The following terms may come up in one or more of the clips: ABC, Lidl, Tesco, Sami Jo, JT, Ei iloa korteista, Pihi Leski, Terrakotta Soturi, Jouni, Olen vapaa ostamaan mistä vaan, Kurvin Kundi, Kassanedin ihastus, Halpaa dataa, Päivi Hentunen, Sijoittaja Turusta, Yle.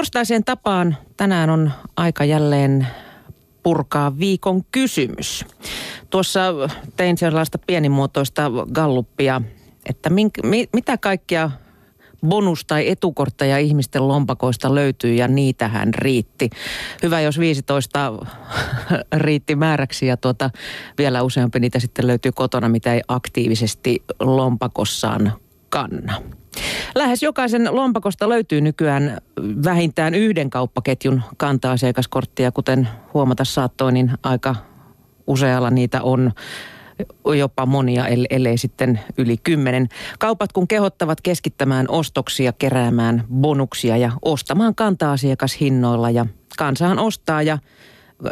Torstaiseen tapaan tänään on aika jälleen purkaa viikon kysymys. Tuossa tein sellaista pienimuotoista galluppia, että mitä kaikkia bonus- tai etukortteja ihmisten lompakoista löytyy, ja niitähän riitti. Hyvä, jos 15 riitti määräksi, ja vielä useampi niitä sitten löytyy kotona, mitä ei aktiivisesti lompakossaan kanna. Lähes jokaisen lompakosta löytyy nykyään vähintään yhden kauppaketjun kanta-asiakaskorttia, kuten huomata saattoi, niin aika usealla niitä on. Jopa monia, ellei sitten yli 10. Kaupat kun kehottavat keskittämään ostoksia, keräämään bonuksia ja ostamaan kanta-asiakashinnoilla, ja kansahan ostaa ja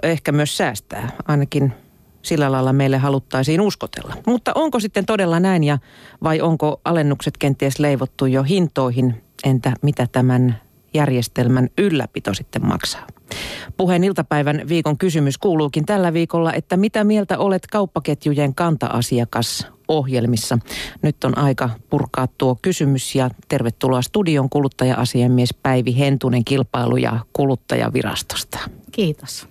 ehkä myös säästää. Ainakin sillä lailla meille haluttaisiin uskotella. Mutta onko sitten todella näin, ja vai onko alennukset kenties leivottu jo hintoihin? Entä mitä tämän järjestelmän ylläpito sitten maksaa? Puheen iltapäivän viikon kysymys kuuluukin tällä viikolla, että mitä mieltä olet kauppaketjujen kanta-asiakasohjelmissa? Nyt on aika purkaa tuo kysymys, ja tervetuloa studion kuluttaja-asiamies Päivi Hentunen Kilpailu- ja kuluttajavirastosta. Kiitos.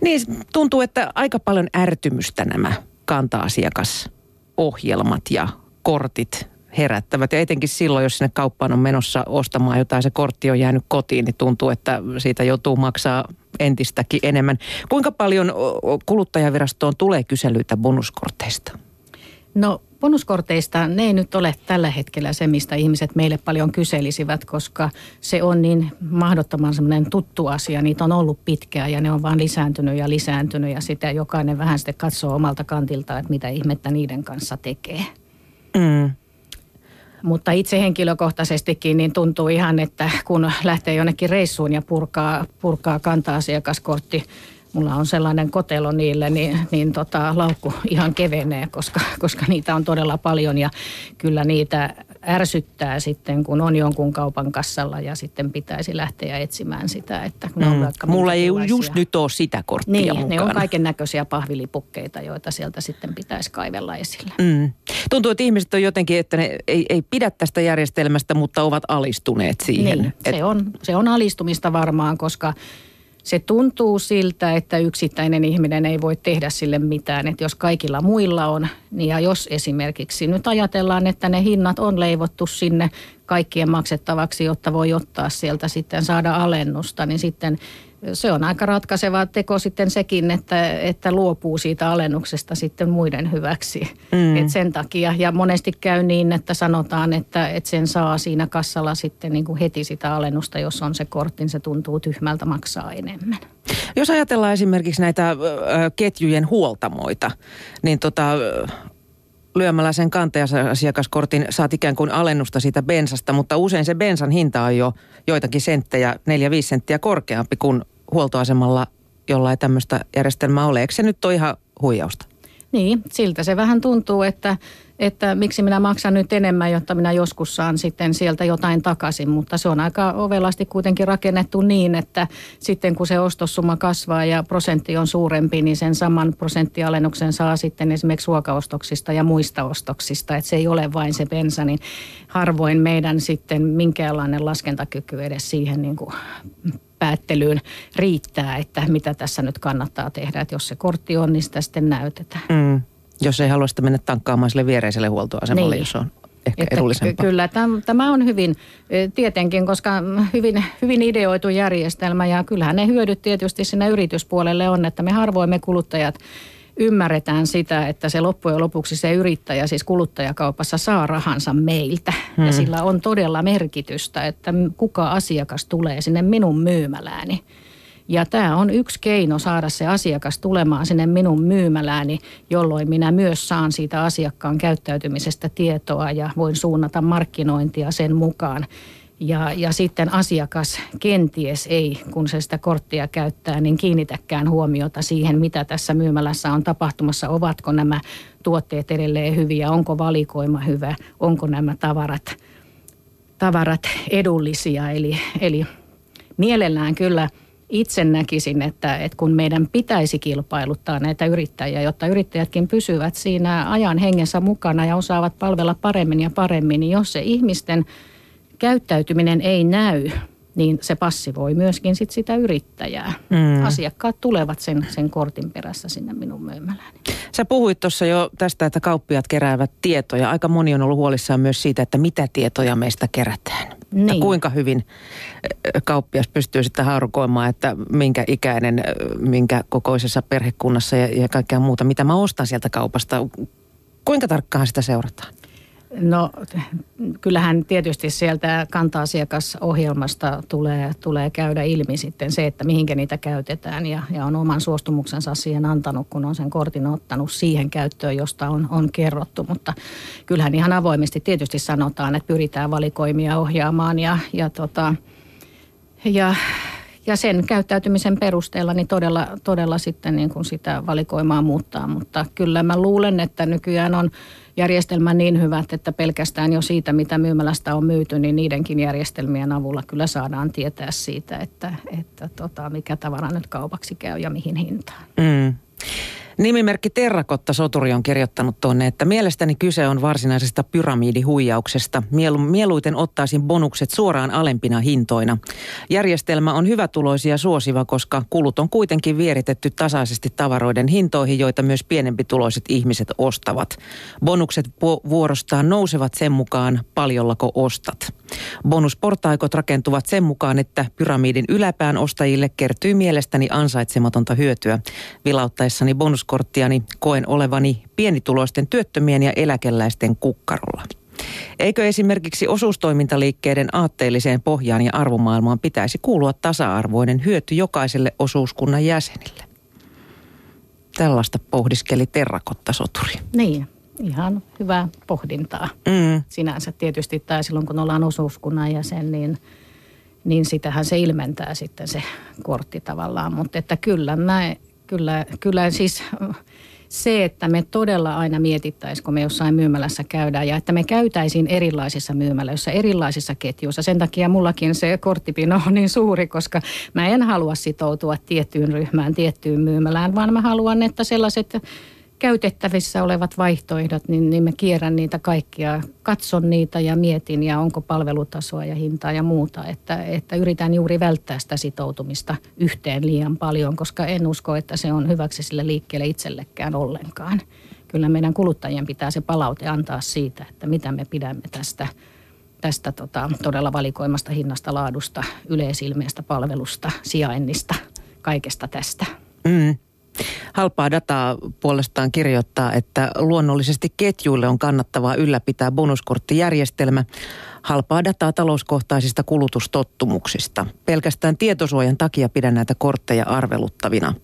Niin, tuntuu, että aika paljon ärtymystä nämä kanta-asiakasohjelmat ja kortit herättävät. Ja etenkin silloin, jos sinne kauppaan on menossa ostamaan jotain, se kortti on jäänyt kotiin, niin tuntuu, että siitä joutuu maksaa entistäkin enemmän. Kuinka paljon kuluttajavirastoon tulee kyselyitä bonuskorteista? No, bonuskorteista ne ei nyt ole tällä hetkellä se, mistä ihmiset meille paljon kyselisivät, koska se on niin mahdottoman semmoinen tuttu asia. Niitä on ollut pitkään, ja ne on vaan lisääntynyt, ja sitä jokainen vähän sitten katsoo omalta kantiltaan, että mitä ihmettä niiden kanssa tekee. Mm. Mutta itse henkilökohtaisestikin niin tuntuu ihan, että kun lähtee jonnekin reissuun ja purkaa kanta-asiakaskortti, mulla on sellainen kotelo niille, niin laukku ihan kevenee, koska niitä on todella paljon, ja kyllä niitä ärsyttää sitten, kun on jonkun kaupan kassalla ja sitten pitäisi lähteä etsimään sitä. Että mulla ei just nyt ole sitä korttia mukana. Ne on kaiken näköisiä pahvilipukkeita, joita sieltä sitten pitäisi kaivella esille. Mm. Tuntuu, että ihmiset on jotenkin, että ne ei pidä tästä järjestelmästä, mutta ovat alistuneet siihen. Niin, se on alistumista varmaan, koska se tuntuu siltä, että yksittäinen ihminen ei voi tehdä sille mitään, että jos kaikilla muilla on, niin ja jos esimerkiksi nyt ajatellaan, että ne hinnat on leivottu sinne kaikkien maksettavaksi, jotta voi ottaa sieltä sitten saada alennusta, niin sitten se on aika ratkaiseva teko sitten sekin, että luopuu siitä alennuksesta sitten muiden hyväksi. Mm. Et sen takia, ja monesti käy niin, että sanotaan, että sen saa siinä kassalla sitten niin kuin heti sitä alennusta, jos on se kortti, niin se tuntuu tyhmältä maksaa enemmän. Jos ajatellaan esimerkiksi näitä ketjujen huoltamoita, niin lyömällä sen kanta-asiakaskortin saat ikään kuin alennusta siitä bensasta, mutta usein se bensan hinta on jo joitakin senttejä, 4-5 senttiä korkeampi kuin huoltoasemalla, jolla ei tämmöistä järjestelmää ole. Eikö se nyt ole ihan huijausta? Niin, siltä se vähän tuntuu, että miksi minä maksan nyt enemmän, jotta minä joskus saan sitten sieltä jotain takaisin, mutta se on aika ovelasti kuitenkin rakennettu niin, että sitten kun se ostossumma kasvaa ja prosentti on suurempi, niin sen saman prosenttialennuksen saa sitten esimerkiksi ruokaostoksista ja muista ostoksista, että se ei ole vain se bensa, niin harvoin meidän sitten minkäänlainen laskentakyky edes siihen niin kuin päättelyyn riittää, että mitä tässä nyt kannattaa tehdä, että jos se kortti on, niin sitä sitten näytetään. Mm. Jos ei halua sitä mennä tankkaamaan sille viereiselle huoltoasemalle, niin. Jos on ehkä edullisempaa. Kyllä, tämä on hyvin tietenkin, koska hyvin ideoitu järjestelmä, ja kyllähän ne hyödyt tietysti sinne yrityspuolelle on, että me harvoin me kuluttajat ymmärretään sitä, että se loppujen lopuksi se yrittäjä, siis kuluttajakaupassa, saa rahansa meiltä. Hmm. Ja sillä on todella merkitystä, että kuka asiakas tulee sinne minun myymälääni. Ja tämä on yksi keino saada se asiakas tulemaan sinne minun myymälääni, jolloin minä myös saan siitä asiakkaan käyttäytymisestä tietoa ja voin suunnata markkinointia sen mukaan. Ja sitten asiakas kenties ei, kun se sitä korttia käyttää, niin kiinnitäkään huomiota siihen, mitä tässä myymälässä on tapahtumassa. Ovatko nämä tuotteet edelleen hyviä, onko valikoima hyvä, onko nämä tavarat edullisia. Eli mielellään kyllä itse näkisin, että kun meidän pitäisi kilpailuttaa näitä yrittäjiä, jotta yrittäjätkin pysyvät siinä ajan hengessä mukana ja osaavat palvella paremmin ja paremmin, niin jos se ihmisten käyttäytyminen ei näy, niin se passivoi myöskin sit sitä yrittäjää. Mm. Asiakkaat tulevat sen kortin perässä sinne minun myymälääni. Sä puhuit tuossa jo tästä, että kauppiaat keräävät tietoja. Aika moni on ollut huolissaan myös siitä, että mitä tietoja meistä kerätään. Niin. Ja kuinka hyvin kauppias pystyy sitten haarukoimaan, että minkä ikäinen, minkä kokoisessa perhekunnassa ja kaikkea muuta, mitä mä ostan sieltä kaupasta. Kuinka tarkkaan sitä seurataan? No kyllähän tietysti sieltä kanta-asiakasohjelmasta tulee käydä ilmi sitten se, että mihinkä niitä käytetään ja on oman suostumuksensa siihen antanut, kun on sen kortin ottanut siihen käyttöön, josta on kerrottu. Mutta kyllähän ihan avoimesti tietysti sanotaan, että pyritään valikoimia ohjaamaan ja sen käyttäytymisen perusteella niin todella sitten niin kuin sitä valikoimaa muuttaa, mutta kyllä mä luulen, että nykyään on järjestelmä niin hyvät, että pelkästään jo siitä, mitä myymälästä on myyty, niin niidenkin järjestelmien avulla kyllä saadaan tietää siitä, että mikä tavara nyt kaupaksi käy ja mihin hintaan. Mm. Nimimerkki Terrakotta Soturi on kirjoittanut tuonne, että mielestäni kyse on varsinaisesta pyramidihuijauksesta. Mieluiten ottaisin bonukset suoraan alempina hintoina. Järjestelmä on hyvätuloisia suosiva, koska kulut on kuitenkin vieritetty tasaisesti tavaroiden hintoihin, joita myös pienempituloiset ihmiset ostavat. Bonukset vuorostaan nousevat sen mukaan, paljollako ostat. Bonusportaikot rakentuvat sen mukaan, että pyramidin yläpään ostajille kertyy mielestäni ansaitsematonta hyötyä. Vilauttaessani bonuskorttiani koen olevani pienituloisten työttömien ja eläkeläisten kukkarolla. Eikö esimerkiksi osuustoimintaliikkeiden aatteelliseen pohjaan ja arvomaailmaan pitäisi kuulua tasa-arvoinen hyöty jokaiselle osuuskunnan jäsenille? Tällaista pohdiskeli Terrakotta Soturi. Niin. Ihan hyvää pohdintaa. Mm. Sinänsä tietysti, tai silloin kun ollaan osuuskunnan jäsen, niin sitähän se ilmentää sitten se kortti tavallaan. Mutta että kyllä siis se, että me todella aina mietittäisiin, kun me jossain myymälässä käydään, ja että me käytäisiin erilaisissa myymälöissä, erilaisissa ketjuissa. Sen takia mullakin se korttipino on niin suuri, koska mä en halua sitoutua tiettyyn ryhmään, tiettyyn myymälään, vaan mä haluan, että sellaiset käytettävissä olevat vaihtoehdot, niin mä kierrän niitä kaikkia, katson niitä ja mietin, ja onko palvelutasoa ja hintaa ja muuta, että yritän juuri välttää sitä sitoutumista yhteen liian paljon, koska en usko, että se on hyväksi sille liikkeelle itsellekään ollenkaan. Kyllä meidän kuluttajien pitää se palaute antaa siitä, että mitä me pidämme tästä todella valikoimasta hinnasta, laadusta, yleisilmeestä, palvelusta, sijainnista, kaikesta tästä. Mm. Halpaa dataa puolestaan kirjoittaa, että luonnollisesti ketjuille on kannattavaa ylläpitää bonuskorttijärjestelmä. Halpaa dataa talouskohtaisista kulutustottumuksista. Pelkästään tietosuojan takia pidän näitä kortteja arveluttavina.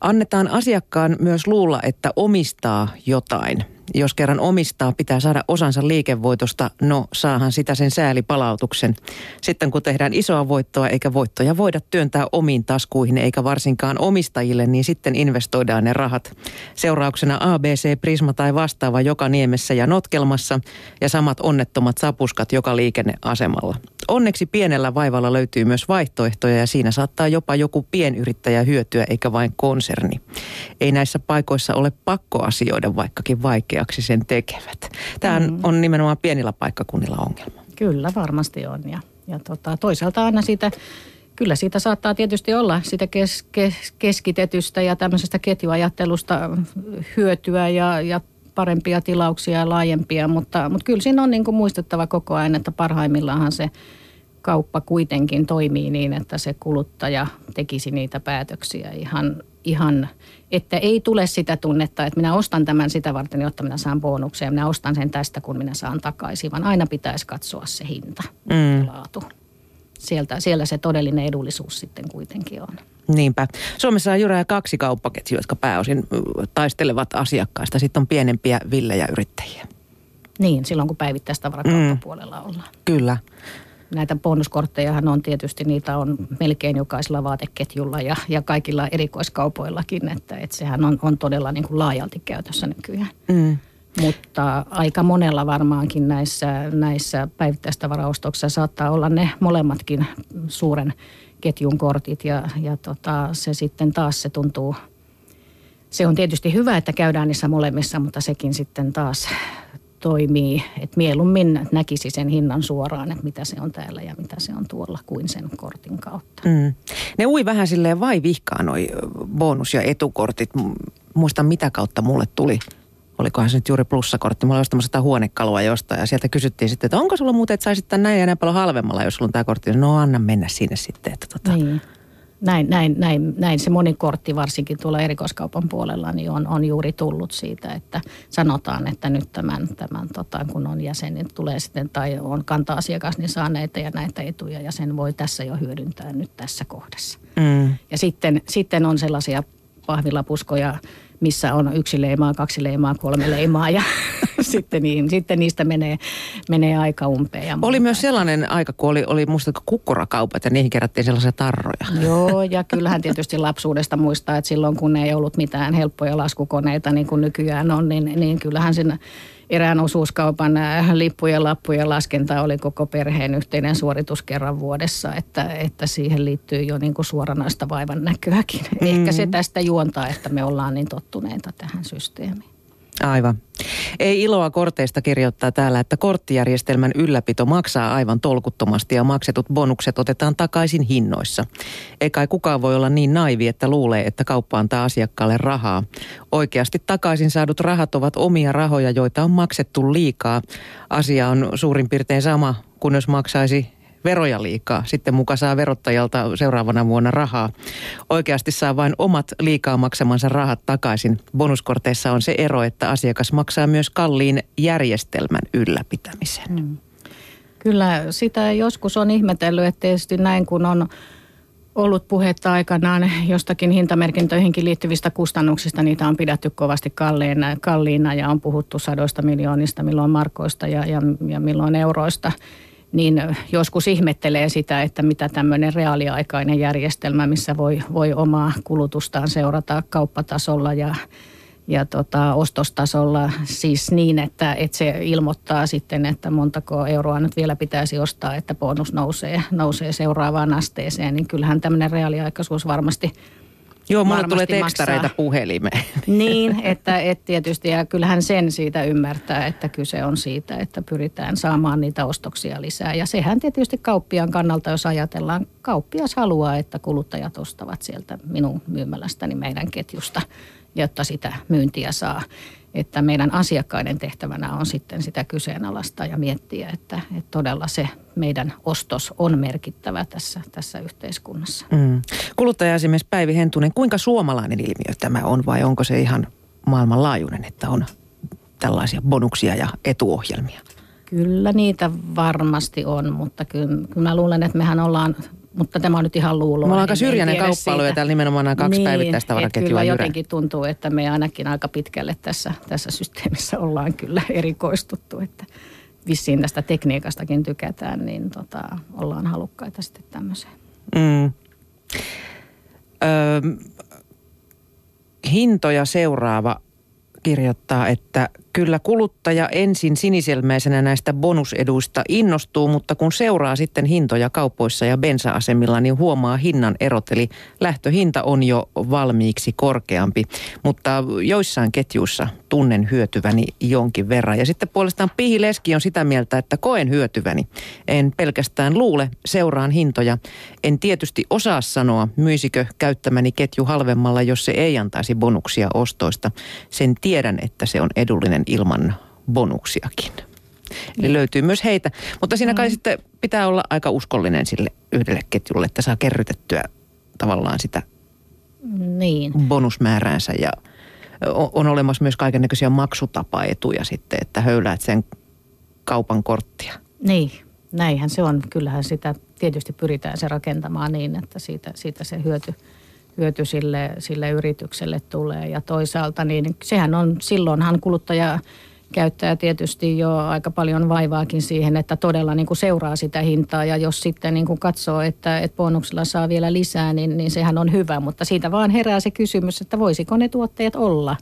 Annetaan asiakkaan myös luulla, että omistaa jotain. Jos kerran omistaa, pitää saada osansa liikevoitosta, no saahan sitä sen säälipalautuksen. Sitten kun tehdään isoa voittoa eikä voittoja voida työntää omiin taskuihin eikä varsinkaan omistajille, niin sitten investoidaan ne rahat. Seurauksena ABC, Prisma tai vastaava joka niemessä ja notkelmassa ja samat onnettomat sapuskat joka liikenneasemalla. Onneksi pienellä vaivalla löytyy myös vaihtoehtoja ja siinä saattaa jopa joku pienyrittäjä hyötyä eikä vain konserni. Ei näissä paikoissa ole pakko asioida, vaikkakin vaikeaksi sen tekevät. Tämä on nimenomaan pienillä paikkakunnilla ongelma. Kyllä varmasti on ja toisaalta aina siitä, kyllä siitä saattaa tietysti olla sitä keskitetystä ja tämmöisestä ketjuajattelusta hyötyä ja parempia tilauksia ja laajempia, mutta kyllä siinä on niin kuin muistettava koko ajan, että parhaimmillaanhan se kauppa kuitenkin toimii niin, että se kuluttaja tekisi niitä päätöksiä ihan että ei tule sitä tunnetta, että minä ostan tämän sitä varten, jotta minä saan bonuksia, minä ostan sen tästä, kun minä saan takaisin, vaan aina pitäisi katsoa se hinta ja laatu. Siellä se todellinen edullisuus sitten kuitenkin on. Niinpä. Suomessa on jyrää 2 kauppaketjua, jotka pääosin taistelevat asiakkaista. Sitten on pienempiä villejä yrittäjiä. Niin, silloin kun päivittäistavarakauppapuolella ollaan. Kyllä. Näitä bonuskorttejahan on tietysti, niitä on melkein jokaisella vaateketjulla ja kaikilla erikoiskaupoillakin. Että sehän on todella niin kuin laajalti käytössä nykyään. Mm. Mutta aika monella varmaankin näissä päivittäistavaraostoksissa saattaa olla ne molemmatkin suuren ketjun kortit ja se sitten taas se tuntuu, se on tietysti hyvä, että käydään niissä molemmissa, mutta sekin sitten taas toimii, että mieluummin näkisi sen hinnan suoraan, että mitä se on täällä ja mitä se on tuolla, kuin sen kortin kautta. Mm. Ne ui vähän silleen vaivihkaa noi bonus- ja etukortit. Muistan mitä kautta mulle tuli. Olikohan se nyt juuri plussakortti. Mulla oli ostamassa sitä huonekalua jostain ja sieltä kysyttiin sitten, että onko sulla muuten, että saisit tämän näin ja näin paljon halvemmalla, jos sulla on tämä kortti. No anna mennä sinne sitten. Niin. Näin se monikortti varsinkin tuolla erikoiskaupan puolella niin on juuri tullut siitä, että sanotaan, että nyt tämän kun on jäsen, tulee sitten tai on kanta-asiakas, niin saa näitä ja näitä etuja ja sen voi tässä jo hyödyntää nyt tässä kohdassa. Mm. Ja sitten on sellaisia pahvilapuskoja, missä on 1 leimaa, 2 leimaa, 3 leimaa ja sitten niistä menee aika umpeen. Oli myös sellainen aika, kun oli muistatko kukkurakaupat ja niihin kerättiin sellaisia tarroja. Joo, ja kyllähän tietysti lapsuudesta muistaa, että silloin kun ei ollut mitään helppoja laskukoneita niin kuin nykyään on, niin kyllähän sen erään osuuskaupan lippujen lappujen laskenta oli koko perheen yhteinen suoritus kerran vuodessa, että siihen liittyy jo niin kuin suoranaista vaivan näköäkin. Mm-hmm. Ehkä se tästä juontaa, että me ollaan niin tottuneita tähän systeemiin. Aivan. Ei iloa korteista kirjoittaa täällä, että korttijärjestelmän ylläpito maksaa aivan tolkuttomasti ja maksetut bonukset otetaan takaisin hinnoissa. Ei kai kukaan voi olla niin naivi, että luulee, että kauppa antaa asiakkaalle rahaa. Oikeasti takaisin saadut rahat ovat omia rahoja, joita on maksettu liikaa. Asia on suurin piirtein sama kuin jos maksaisi veroja liikaa. Sitten muka saa verottajalta seuraavana vuonna rahaa. Oikeasti saa vain omat liikaa maksamansa rahat takaisin. Bonuskorteissa on se ero, että asiakas maksaa myös kalliin järjestelmän ylläpitämisen. Mm. Kyllä sitä joskus on ihmetellyt, että tietysti näin kun on ollut puhetta aikanaan jostakin hintamerkintöihinkin liittyvistä kustannuksista. Niitä on pidetty kovasti kalliina ja on puhuttu 100 miljoonista, milloin markoista ja milloin euroista. Niin joskus ihmettelee sitä, että mitä tämmöinen reaaliaikainen järjestelmä, missä voi omaa kulutustaan seurata kauppatasolla ja ostostasolla. Siis niin, että se ilmoittaa sitten, että montako euroa nyt vielä pitäisi ostaa, että bonus nousee seuraavaan asteeseen. Niin kyllähän tämmöinen reaaliaikaisuus varmasti Joo, mulle tulee tekstareita puhelimeen. Niin, että tietysti, ja kyllähän sen siitä ymmärtää, että kyse on siitä, että pyritään saamaan niitä ostoksia lisää. Ja sehän tietysti kauppiaan kannalta, jos ajatellaan, kauppias haluaa, että kuluttajat ostavat sieltä minun myymälästäni meidän ketjusta, jotta sitä myyntiä saa. Että meidän asiakkaiden tehtävänä on sitten sitä kyseenalaistaa ja miettiä, että todella se meidän ostos on merkittävä tässä yhteiskunnassa. Mm. Kuluttaja-esimies Päivi Hentunen, kuinka suomalainen ilmiö tämä on vai onko se ihan maailmanlaajuinen, että on tällaisia bonuksia ja etuohjelmia? Kyllä niitä varmasti on, mutta kyllä mä luulen, että mehän ollaan... Mutta tämä on nyt ihan luuloa. Me ollaan aika syrjäinen kauppa-alue täällä nimenomaan nämä 2 päivittäistavaraketjua. Kyllä jotenkin tuntuu, että me ainakin aika pitkälle tässä systeemissä ollaan kyllä erikoistuttu. Että vissiin tästä tekniikastakin tykätään, niin ollaan halukkaita sitten tämmöiseen. Mm. Hintoja seuraava kirjoittaa, että kyllä kuluttaja ensin sinisilmäisenä näistä bonuseduista innostuu, mutta kun seuraa sitten hintoja kaupoissa ja bensa-asemilla, niin huomaa hinnan erot. Eli lähtöhinta on jo valmiiksi korkeampi, mutta joissain ketjuissa tunnen hyötyväni jonkin verran. Ja sitten puolestaan Pihi Leski on sitä mieltä, että koen hyötyväni. En pelkästään luule, seuraan hintoja. En tietysti osaa sanoa, myisikö käyttämäni ketju halvemmalla, jos se ei antaisi bonuksia ostoista. Sen tiedän, että se on edullinen ilman bonuksiakin. Eli löytyy myös heitä. Mutta siinä kai sitten pitää olla aika uskollinen sille yhdelle ketjulle, että saa kerrytettyä tavallaan sitä bonusmääräänsä. Ja on olemassa myös kaikennäköisiä maksutapaetuja sitten, että höyläät sen kaupan korttia. Niin, näinhän se on. Kyllähän sitä tietysti pyritään se rakentamaan niin, että siitä se hyöty sille yritykselle tulee. Ja toisaalta niin sehän on, silloinhan kuluttaja käyttää tietysti jo aika paljon vaivaakin siihen, että todella niin kuin seuraa sitä hintaa. Ja jos sitten niin kuin katsoo, että bonuksella saa vielä lisää, niin sehän on hyvä. Mutta siitä vaan herää se kysymys, että voisiko ne tuotteet olla?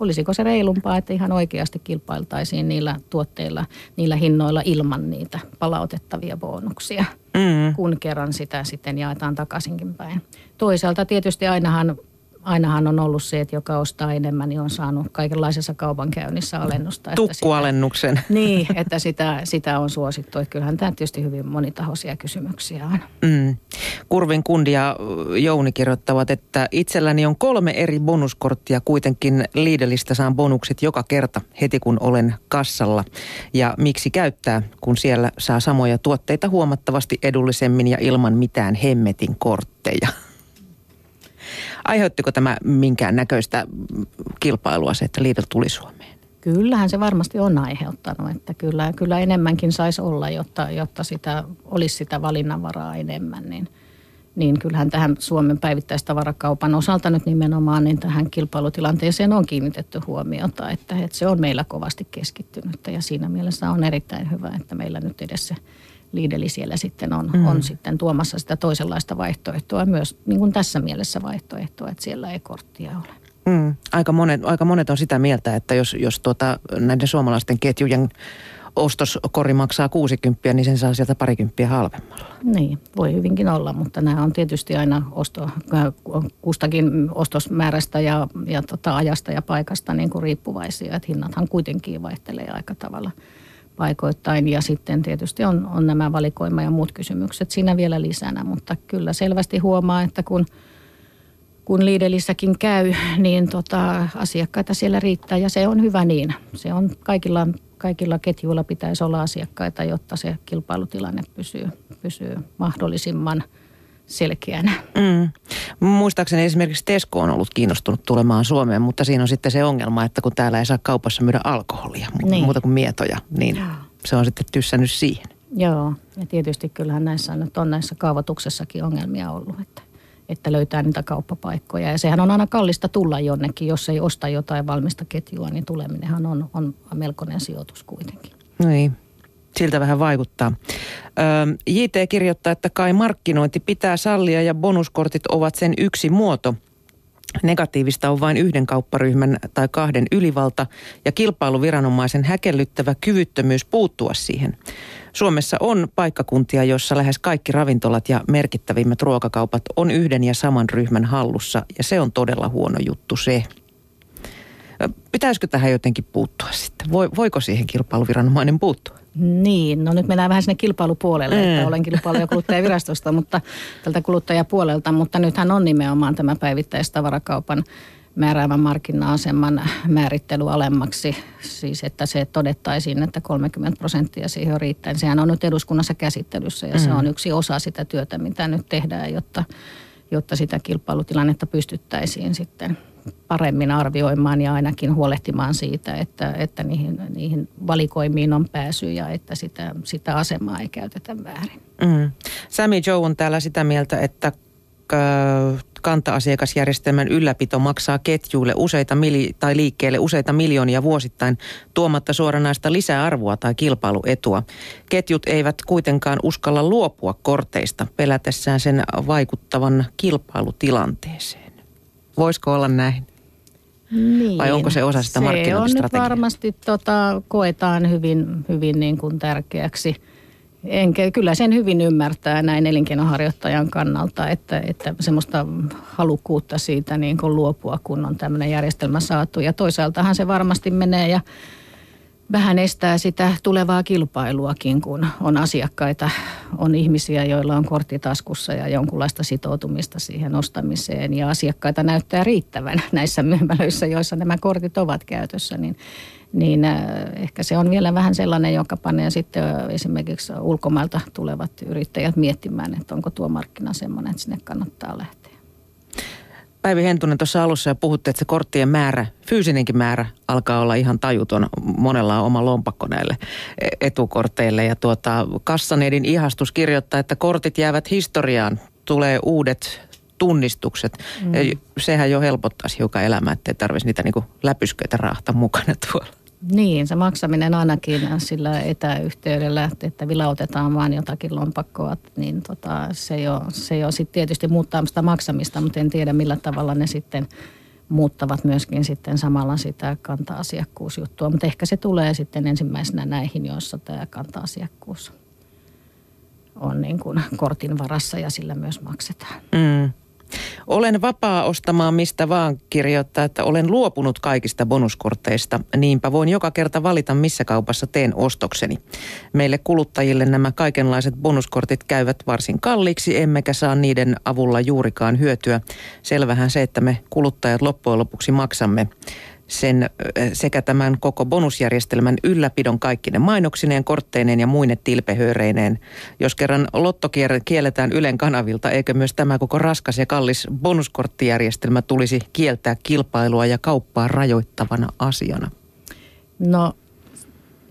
Olisiko se reilumpaa, että ihan oikeasti kilpailtaisiin niillä tuotteilla, niillä hinnoilla ilman niitä palautettavia bonuksia, kun kerran sitä sitten jaetaan takaisinkin päin. Toisaalta tietysti ainahan ainahan on ollut se, että joka ostaa enemmän, niin on saanut kaikenlaisessa kaupankäynnissä alennusta. Tukkualennuksen. Että sitä, niin, että sitä on suosittu. Että kyllähän tämä tietysti hyvin monitahoisia kysymyksiä on. Mm. Kurvin Kundi ja Jouni kirjoittavat, että itselläni on 3 eri bonuskorttia. Kuitenkin Lidlistä saan bonukset joka kerta heti, kun olen kassalla. Ja miksi käyttää, kun siellä saa samoja tuotteita huomattavasti edullisemmin ja ilman mitään hemmetin kortteja. Aiheuttiko tämä minkään näköistä kilpailua se, että Lidl tuli Suomeen? Kyllähän se varmasti on aiheuttanut, että kyllä enemmänkin saisi olla, jotta sitä, olisi sitä valinnanvaraa enemmän. Niin kyllähän tähän Suomen päivittäistavarakaupan osalta nyt nimenomaan niin tähän kilpailutilanteeseen on kiinnitetty huomiota, että se on meillä kovasti keskittynyt ja siinä mielessä on erittäin hyvä, että meillä nyt edes se Lidl siellä sitten on sitten tuomassa sitä toisenlaista vaihtoehtoa, myös niin kuin tässä mielessä vaihtoehtoa, että siellä ei korttia ole. Mm. Aika monet on sitä mieltä, että jos näiden suomalaisten ketjujen ostoskori maksaa 60, niin sen saa sieltä parikymppiä halvemmalla. Niin, voi hyvinkin olla, mutta nämä on tietysti aina kustakin ostosmäärästä ja ajasta ja paikasta niin kuin riippuvaisia, että hinnathan kuitenkin vaihtelee aika tavalla paikoittain ja sitten tietysti on nämä valikoima ja muut kysymykset siinä vielä lisänä, mutta kyllä selvästi huomaa, että kun Lidlissäkin käy, niin asiakkaita siellä riittää ja se on hyvä niin. Se on kaikilla ketjuilla pitäisi olla asiakkaita, jotta se kilpailutilanne pysyy mahdollisimman selkeänä. Mm. Muistaakseni esimerkiksi Tesco on ollut kiinnostunut tulemaan Suomeen, mutta siinä on sitten se ongelma, että kun täällä ei saa kaupassa myydä alkoholia, muuta kuin mietoja, niin se on sitten tyssännyt siihen. Joo, ja tietysti kyllähän näissä kaavoituksessakin ongelmia ollut, että löytää niitä kauppapaikkoja. Ja sehän on aina kallista tulla jonnekin, jos ei osta jotain valmista ketjua, niin tuleminenhan on melkoinen sijoitus kuitenkin. Niin. Siltä vähän vaikuttaa. JT kirjoittaa, että kai markkinointi pitää sallia ja bonuskortit ovat sen yksi muoto. Negatiivista on vain yhden kaupparyhmän tai 2 ylivalta ja kilpailuviranomaisen häkellyttävä kyvyttömyys puuttua siihen. Suomessa on paikkakuntia, joissa lähes kaikki ravintolat ja merkittävimmät ruokakaupat on yhden ja saman ryhmän hallussa ja se on todella huono juttu se. Pitäisikö tähän jotenkin puuttua sitten? Voiko siihen kilpailuviranomainen puuttua? Niin, no nyt mennään vähän sinne kilpailupuolelle, että olen kilpailu- ja kuluttajavirastosta, mutta tältä kuluttajapuolelta, mutta nythän on nimenomaan tämä päivittäistavarakaupan määräävän markkina-aseman määrittely alemmaksi, siis että se todettaisiin, että 30% siihen on riittäen. Sehän on nyt eduskunnassa käsittelyssä ja se on yksi osa sitä työtä, mitä nyt tehdään, jotta sitä kilpailutilannetta pystyttäisiin sitten paremmin arvioimaan ja ainakin huolehtimaan siitä, että niihin valikoimiin on pääsy ja että sitä asemaa ei käytetä väärin. Mm. Sami Jo on täällä sitä mieltä, että kanta-asiakasjärjestelmän ylläpito maksaa ketjuille tai liikkeelle useita miljoonia vuosittain tuomatta suoranaista lisäarvoa tai kilpailuetua. Ketjut eivät kuitenkaan uskalla luopua korteista pelätessään sen vaikuttavan kilpailutilanteeseen. Voisiko olla näin? Niin, vai onko se osa sitä markkinointistrategiaa? Se on varmasti koetaan hyvin, hyvin niin kuin tärkeäksi. Kyllä sen hyvin ymmärtää näin elinkeinoharjoittajan kannalta, että semmoista halukkuutta siitä niin kuin luopua, kun on tämmöinen järjestelmä saatu. Ja toisaaltahan se varmasti menee ja vähän estää sitä tulevaa kilpailuakin, kun on asiakkaita, on ihmisiä, joilla on korttitaskussa ja jonkunlaista sitoutumista siihen ostamiseen. Ja asiakkaita näyttää riittävän näissä myymälöissä, joissa nämä kortit ovat käytössä. Niin ehkä se on vielä vähän sellainen, joka panee sitten esimerkiksi ulkomailta tulevat yrittäjät miettimään, että onko tuo markkina sellainen, että sinne kannattaa lähteä. Päivi Hentunen, tuossa alussa jo puhutte, että se korttien määrä, fyysinenkin määrä, alkaa olla ihan tajuton. Monella on oma lompakko näille etukorteille. Ja Kassanedin ihastus kirjoittaa, että kortit jäävät historiaan. Tulee uudet tunnistukset. Mm. Sehän jo helpottaisi hiukan elämää, ettei tarvitsisi niitä niin kuin läpysköitä raahtaa mukana tuolla. Niin, se maksaminen ainakin sillä etäyhteydellä, että vilautetaan vaan jotakin lompakkoa, niin se jo sitten tietysti muuttaa sitä maksamista, mutta en tiedä millä tavalla ne sitten muuttavat myöskin sitten samalla sitä kanta-asiakkuusjuttua, mutta ehkä se tulee sitten ensimmäisenä näihin, joissa tämä kanta-asiakkuus on niin kuin kortin varassa ja sillä myös maksetaan. Mm. Olen vapaa ostamaan mistä vaan kirjoittaa, että olen luopunut kaikista bonuskorteista. Niinpä voin joka kerta valita, missä kaupassa teen ostokseni. Meille kuluttajille nämä kaikenlaiset bonuskortit käyvät varsin kalliiksi, emmekä saa niiden avulla juurikaan hyötyä. Selvähän se, että me kuluttajat loppujen lopuksi maksamme sen sekä tämän koko bonusjärjestelmän ylläpidon kaikkine mainoksineen, kortteineen ja muine tilpehööreineen. Jos kerran lotto kielletään Ylen kanavilta, eikö myös tämä koko raskas ja kallis bonuskorttijärjestelmä tulisi kieltää kilpailua ja kauppaa rajoittavana asiana? No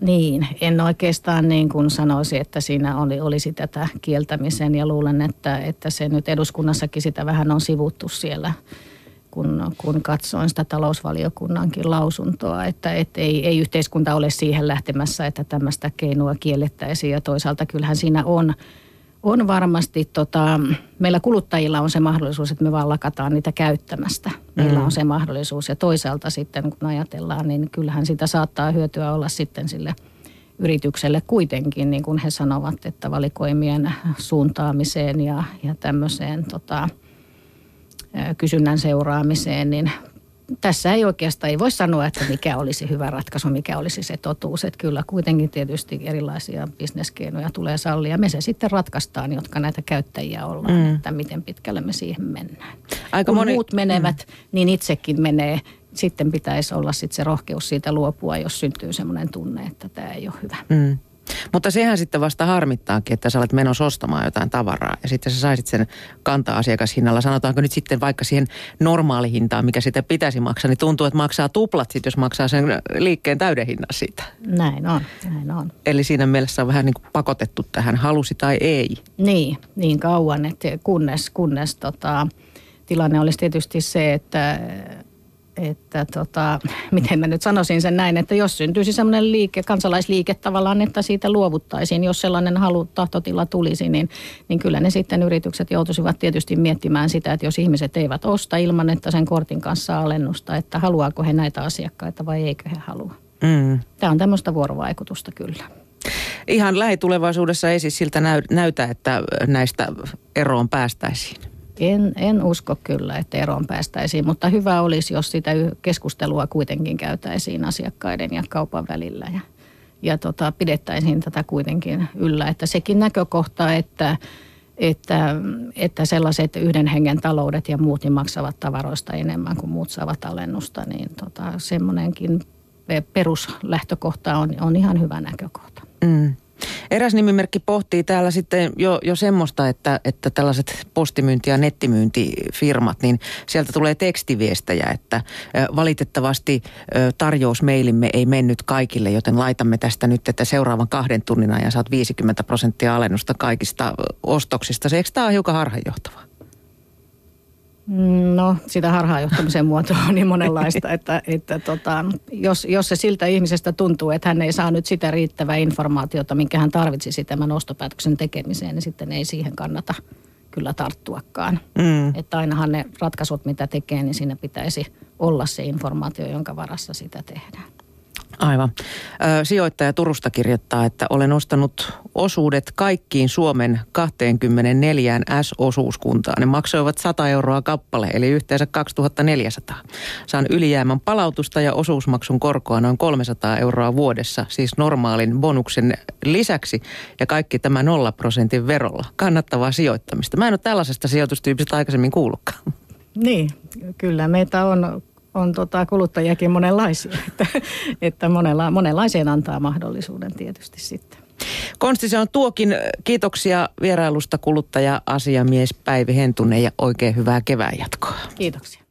niin, en oikeastaan niin kuin sanoisi, että siinä olisi tätä kieltämisen ja luulen, että se nyt eduskunnassakin sitä vähän on sivuttu siellä. Kun katsoin sitä talousvaliokunnankin lausuntoa, että ei yhteiskunta ole siihen lähtemässä, että tämmöistä keinoa kiellettäisiin. Ja toisaalta kyllähän siinä on varmasti, meillä kuluttajilla on se mahdollisuus, että me vaan lakataan niitä käyttämästä. Meillä on se mahdollisuus ja toisaalta sitten kun ajatellaan, niin kyllähän sitä saattaa hyötyä olla sitten sille yritykselle kuitenkin, niin kuin he sanovat, että valikoimien suuntaamiseen ja tämmöiseen kysynnän seuraamiseen, niin tässä ei oikeastaan voi sanoa, että mikä olisi hyvä ratkaisu, mikä olisi se totuus. Että kyllä kuitenkin tietysti erilaisia bisneskeinoja tulee sallia. Me se sitten ratkaistaan, jotka näitä käyttäjiä ollaan, että miten pitkälle me siihen mennään. Muut menevät, niin itsekin menee. Sitten pitäisi olla sitten se rohkeus siitä luopua, jos syntyy semmoinen tunne, että tämä ei ole hyvä. Mutta sehän sitten vasta harmittaakin, että sä olet menossa ostamaan jotain tavaraa ja sitten sä saisit sen kanta-asiakashinnalla. Sanotaanko nyt sitten vaikka siihen normaalihintaan, mikä sitä pitäisi maksaa, niin tuntuu, että maksaa tuplat sit, jos maksaa sen liikkeen täyden hinnan siitä. Näin on. Eli siinä mielessä on vähän niin kuin pakotettu tähän, halusi tai ei. Niin kauan, että kunnes tilanne olisi tietysti se, että miten mä nyt sanoisin sen näin, että jos syntyisi semmoinen kansalaisliike tavallaan, että siitä luovuttaisiin, jos sellainen tahtotila tulisi, niin kyllä ne sitten yritykset joutuisivat tietysti miettimään sitä, että jos ihmiset eivät osta ilman, että sen kortin kanssa alennusta, että haluaako he näitä asiakkaita vai eikö he halua. Tämä on tämmöistä vuorovaikutusta kyllä. Ihan lähitulevaisuudessa ei siis siltä näytä, että näistä eroon päästäisiin. En usko kyllä, että eroon päästäisiin, mutta hyvä olisi, jos sitä keskustelua kuitenkin käytäisiin asiakkaiden ja kaupan välillä ja pidettäisiin tätä kuitenkin yllä. Että sekin näkökohta, että sellaiset yhden hengen taloudet ja muut niin maksavat tavaroista enemmän kuin muut saavat alennusta, niin semmoinenkin peruslähtökohta on ihan hyvä näkökohta. Eräs nimimerkki pohtii täällä sitten jo semmoista, että tällaiset postimyynti- ja nettimyyntifirmat, niin sieltä tulee tekstiviestejä, että valitettavasti tarjousmeilimme ei mennyt kaikille, joten laitamme tästä nyt, että seuraavan 2 tunnin ajan saat 50% alennusta kaikista ostoksista. Eikö tämä ole hiukan harhaanjohtavaa? No, sitä harhaanjohtamisen muotoa on niin monenlaista, että jos se siltä ihmisestä tuntuu, että hän ei saa nyt sitä riittävää informaatiota, minkä hän tarvitsisi tämän ostopäätöksen tekemiseen, niin sitten ei siihen kannata kyllä tarttuakaan. Että ainahan ne ratkaisut, mitä tekee, niin siinä pitäisi olla se informaatio, jonka varassa sitä tehdään. Aivan. Sijoittaja Turusta kirjoittaa, että olen ostanut osuudet kaikkiin Suomen 24 S-osuuskuntaan. Ne maksoivat 100 € kappale, eli yhteensä 2400. Saan ylijäämän palautusta ja osuusmaksun korkoa noin 300 € vuodessa, siis normaalin bonuksen lisäksi ja kaikki tämä 0% verolla. Kannattavaa sijoittamista. Mä en ole tällaisesta sijoitustyypistä aikaisemmin kuullutkaan. Niin, kyllä meitä on kuluttajakin monenlaisia, että monenlaiseen antaa mahdollisuuden tietysti sitten. Konsti se on tuokin. Kiitoksia vierailusta kuluttaja-asiamies Päivi Hentunen ja oikein hyvää kevään jatkoa. Kiitoksia.